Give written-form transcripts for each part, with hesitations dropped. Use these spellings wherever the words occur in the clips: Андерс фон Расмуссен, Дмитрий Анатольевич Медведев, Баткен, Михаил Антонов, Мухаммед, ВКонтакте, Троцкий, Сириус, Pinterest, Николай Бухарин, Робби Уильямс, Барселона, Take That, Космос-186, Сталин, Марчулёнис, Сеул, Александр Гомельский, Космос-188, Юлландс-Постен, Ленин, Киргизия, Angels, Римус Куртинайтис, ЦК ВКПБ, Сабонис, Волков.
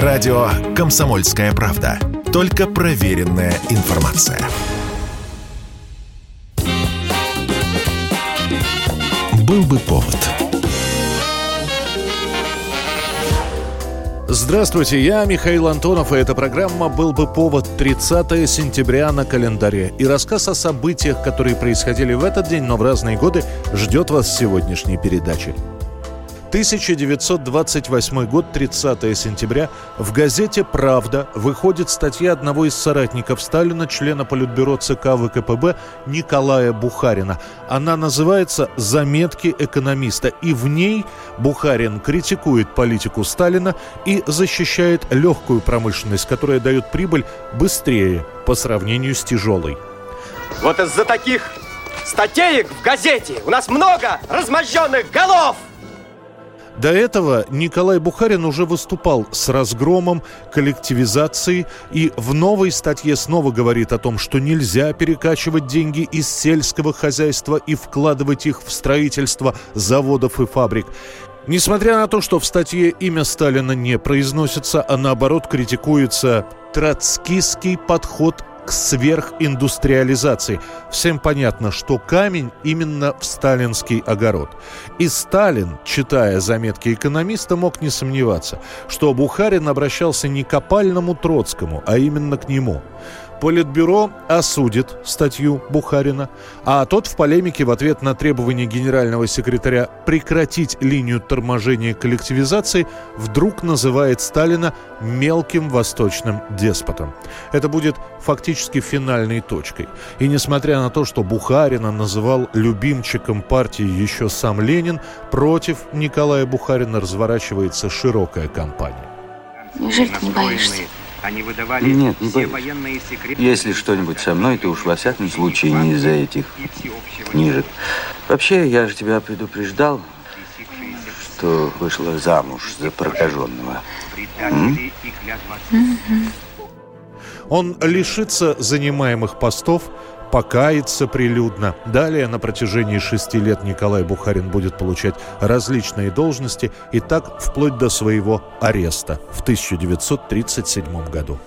Радио «Комсомольская правда». Только проверенная информация. Был бы повод. Здравствуйте, я Михаил Антонов, и эта программа «Был бы повод». 30 сентября на календаре. И рассказ о событиях, которые происходили в этот день, но в разные годы, ждет вас в сегодняшней передаче. 1928 год, 30 сентября. В газете «Правда» выходит статья одного из соратников Сталина, члена Политбюро ЦК ВКПБ Николая Бухарина. Она называется «Заметки экономиста». И в ней Бухарин критикует политику Сталина и защищает легкую промышленность, которая дает прибыль быстрее по сравнению с тяжелой. Вот из-за таких статей в газете у нас много размозженных голов! До этого Николай Бухарин уже выступал с разгромом, коллективизацией и в новой статье снова говорит о том, что нельзя перекачивать деньги из сельского хозяйства и вкладывать их в строительство заводов и фабрик. Несмотря на то, что в статье имя Сталина не произносится, а наоборот критикуется троцкистский подход к сверхиндустриализации. Всем понятно, что камень именно в сталинский огород. И Сталин, читая заметки экономиста, мог не сомневаться, что Бухарин обращался не к опальному Троцкому, а именно к нему. Политбюро осудит статью Бухарина, а тот в полемике в ответ на требование генерального секретаря прекратить линию торможения коллективизации вдруг называет Сталина мелким восточным деспотом. Это будет фактически финальной точкой. И несмотря на то, что Бухарина называл любимчиком партии еще сам Ленин, против Николая Бухарина разворачивается широкая кампания. Неужели ты не боишься? Они выдавали Нет, не все военные секреты. Если что-нибудь со мной, то уж во всяком случае не из-за этих книжек. Вообще, я же тебя предупреждал, что вышла замуж за прокаженного. Он лишится занимаемых постов, покаяться прилюдно. Далее на протяжении 6 лет Николай Бухарин будет получать различные должности, и так вплоть до своего ареста в 1937 году.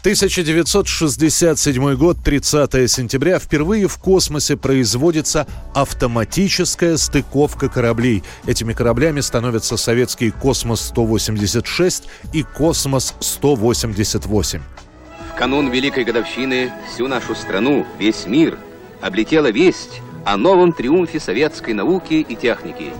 1967 год, 30 сентября. Впервые в космосе производится автоматическая стыковка кораблей. Этими кораблями становятся советские «Космос-186» и «Космос-188». В канун Великой Годовщины всю нашу страну, весь мир, облетела весть о новом триумфе советской науки и техники.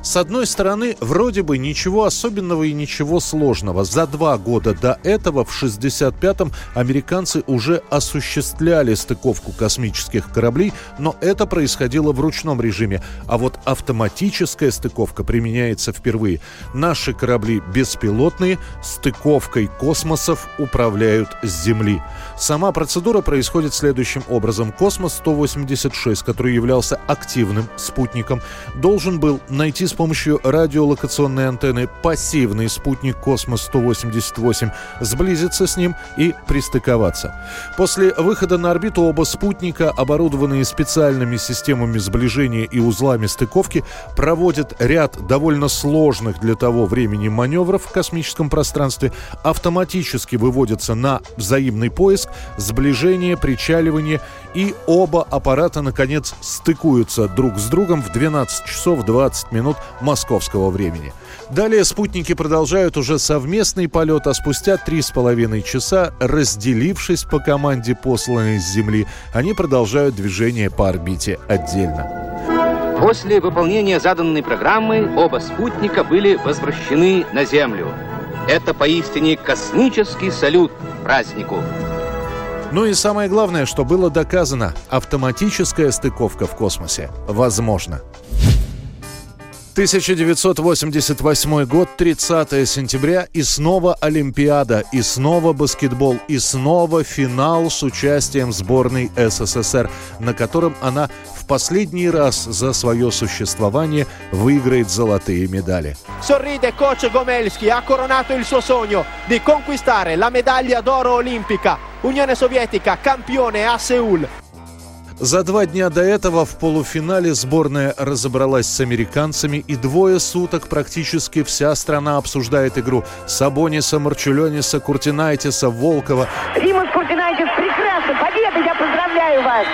С одной стороны, вроде бы ничего особенного и ничего сложного. За 2 года до этого, в 1965-м, американцы уже осуществляли стыковку космических кораблей, но это происходило в ручном режиме. А вот автоматическая стыковка применяется впервые. Наши корабли беспилотные, стыковкой космосов управляют с Земли. Сама процедура происходит следующим образом. Космос-186, который являлся активным спутником, должен был найти с помощью радиолокационной антенны пассивный спутник «Космос-188», сблизиться с ним и пристыковаться. После выхода на орбиту оба спутника, оборудованные специальными системами сближения и узлами стыковки, проводят ряд довольно сложных для того времени маневров в космическом пространстве, автоматически выводятся на взаимный поиск, сближение, причаливание, и оба аппарата, наконец, стыкуются друг с другом в 12 часов 20 минут московского времени. Далее спутники продолжают уже совместный полет, а спустя 3,5 часа, разделившись по команде, посланной с Земли, они продолжают движение по орбите отдельно. После выполнения заданной программы оба спутника были возвращены на Землю. Это поистине космический салют празднику. Ну и самое главное, что было доказано: автоматическая стыковка в космосе возможна. 1988 год, 30 сентября, и снова Олимпиада, и снова баскетбол, и снова финал с участием сборной СССР, на котором она в последний раз за свое существование выиграет золотые медали. Sorride coach Гомельский, ha coronato il suo sogno di conquistare la medaglia d'oro olimpica. Unione Sovietica, campione a Seul. За два дня до этого в полуфинале сборная разобралась с американцами, и двое суток практически вся страна обсуждает игру Сабониса, Марчулёниса, Куртинайтиса, Волкова. Римус Куртинайтис, прекрасно! Победа! Я поздравляю вас!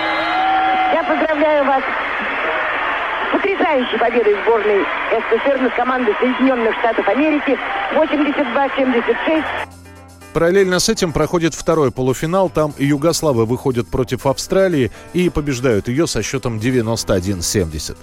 Я поздравляю вас! Потрясающей победой сборной СССР над командой Соединенных Штатов Америки 82-76. Параллельно с этим проходит второй полуфинал. Там югославы выходят против Австралии и побеждают ее со счетом 91-70.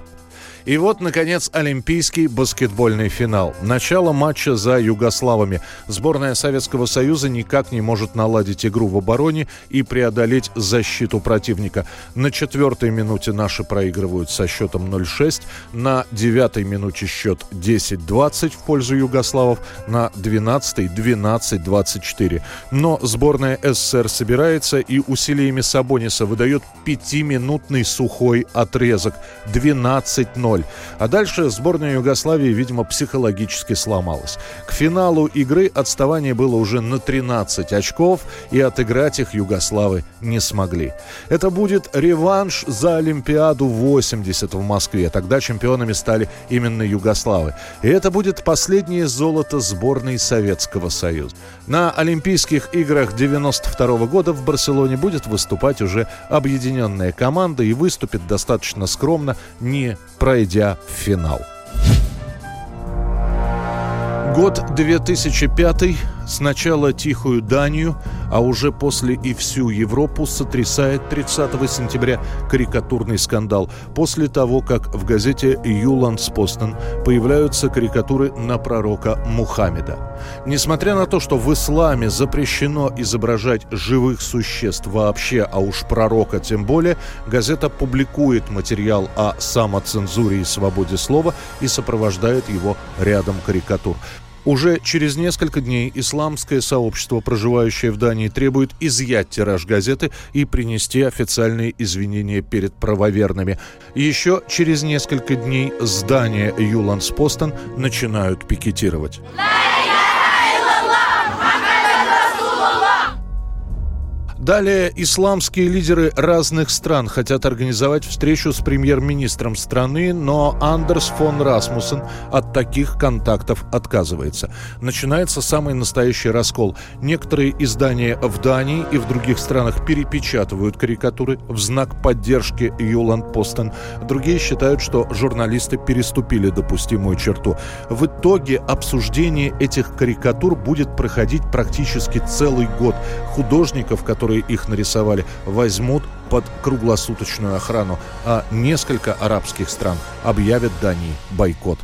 И вот, наконец, олимпийский баскетбольный финал. Начало матча за югославами. Сборная Советского Союза никак не может наладить игру в обороне и преодолеть защиту противника. На 4-й минуте наши проигрывают со счетом 0-6. На 9-й минуте счет 10-20 в пользу югославов. На 12-й 12-24. Но сборная СССР собирается и усилиями Сабониса выдает 5-минутный сухой отрезок. 12-0. А дальше сборная Югославии, видимо, психологически сломалась. К финалу игры отставание было уже на 13 очков, и отыграть их югославы не смогли. Это будет реванш за Олимпиаду 80 в Москве. Тогда чемпионами стали именно югославы. И это будет последнее золото сборной Советского Союза. На Олимпийских играх 92 года в Барселоне будет выступать уже объединенная команда и выступит достаточно скромно, не пройдя в финал. Год 2005. Сначала тихую Данию, а уже после и всю Европу сотрясает 30 сентября карикатурный скандал. После того, как в газете «Юлландс-Постен» появляются карикатуры на пророка Мухаммеда. Несмотря на то, что в исламе запрещено изображать живых существ вообще, а уж пророка тем более, газета публикует материал о самоцензуре и свободе слова и сопровождает его рядом карикатур. Уже через несколько дней исламское сообщество, проживающее в Дании, требует изъять тираж газеты и принести официальные извинения перед правоверными. Еще через несколько дней здание «Юлландс-Постен» начинают пикетировать. Далее исламские лидеры разных стран хотят организовать встречу с премьер-министром страны, но Андерс фон Расмуссен от таких контактов отказывается. Начинается самый настоящий раскол. Некоторые издания в Дании и в других странах перепечатывают карикатуры в знак поддержки Юлландс-Постен. Другие считают, что журналисты переступили допустимую черту. В итоге обсуждение этих карикатур будет проходить практически целый год. Художников, которые их нарисовали, возьмут под круглосуточную охрану, а несколько арабских стран объявят Дании бойкот.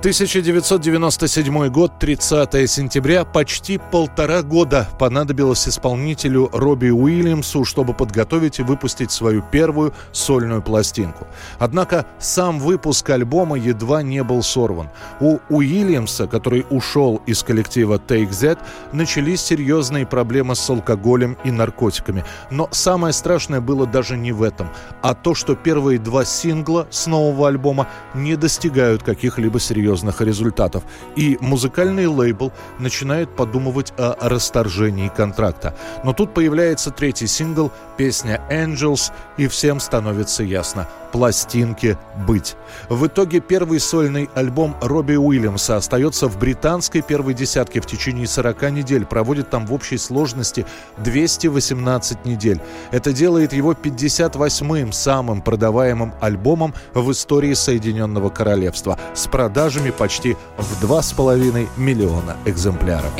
1997 год, 30 сентября, почти полтора года понадобилось исполнителю Робби Уильямсу, чтобы подготовить и выпустить свою первую сольную пластинку. Однако сам выпуск альбома едва не был сорван. У Уильямса, который ушел из коллектива Take That, начались серьезные проблемы с алкоголем и наркотиками. Но самое страшное было даже не в этом, а то, что первые два сингла с нового альбома не достигают каких-либо серьезных результатов, и музыкальный лейбл начинает подумывать о расторжении контракта. Но тут появляется третий сингл, песня «Angels», и всем становится ясно – пластинке быть. В итоге первый сольный альбом Робби Уильямса остается в британской первой десятке в течение 40 недель, проводит там в общей сложности 218 недель. Это делает его 58-м самым продаваемым альбомом в истории Соединенного Королевства с продажами почти в 2,5 миллиона экземпляров.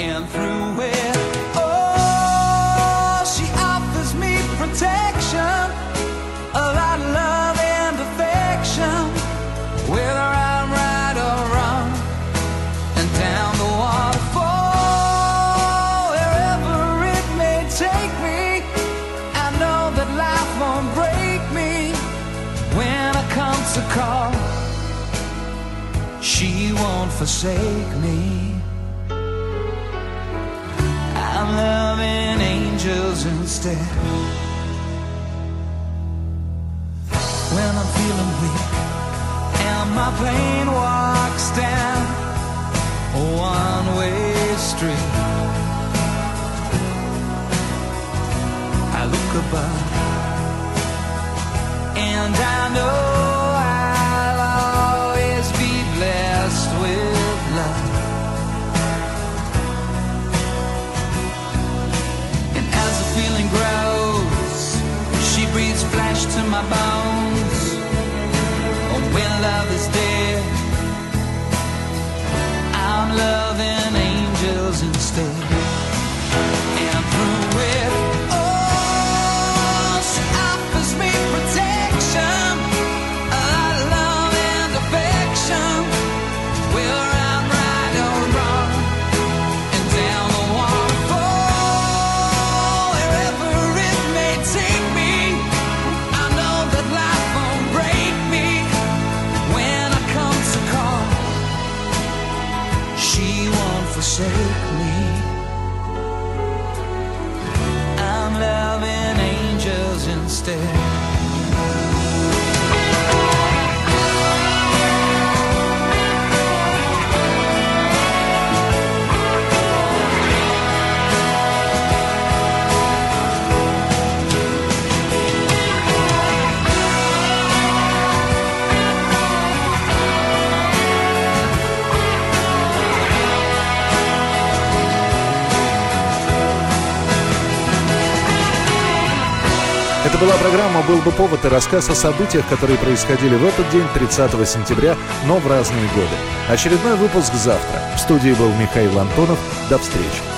She won't forsake me. I'm loving angels instead. When I'm feeling weak and my plane walks down a one-way street, I look above Это была программа «Был бы повод» и рассказ о событиях, которые происходили в этот день, 30 сентября, но в разные годы. Очередной выпуск завтра. В студии был Михаил Антонов. До встречи.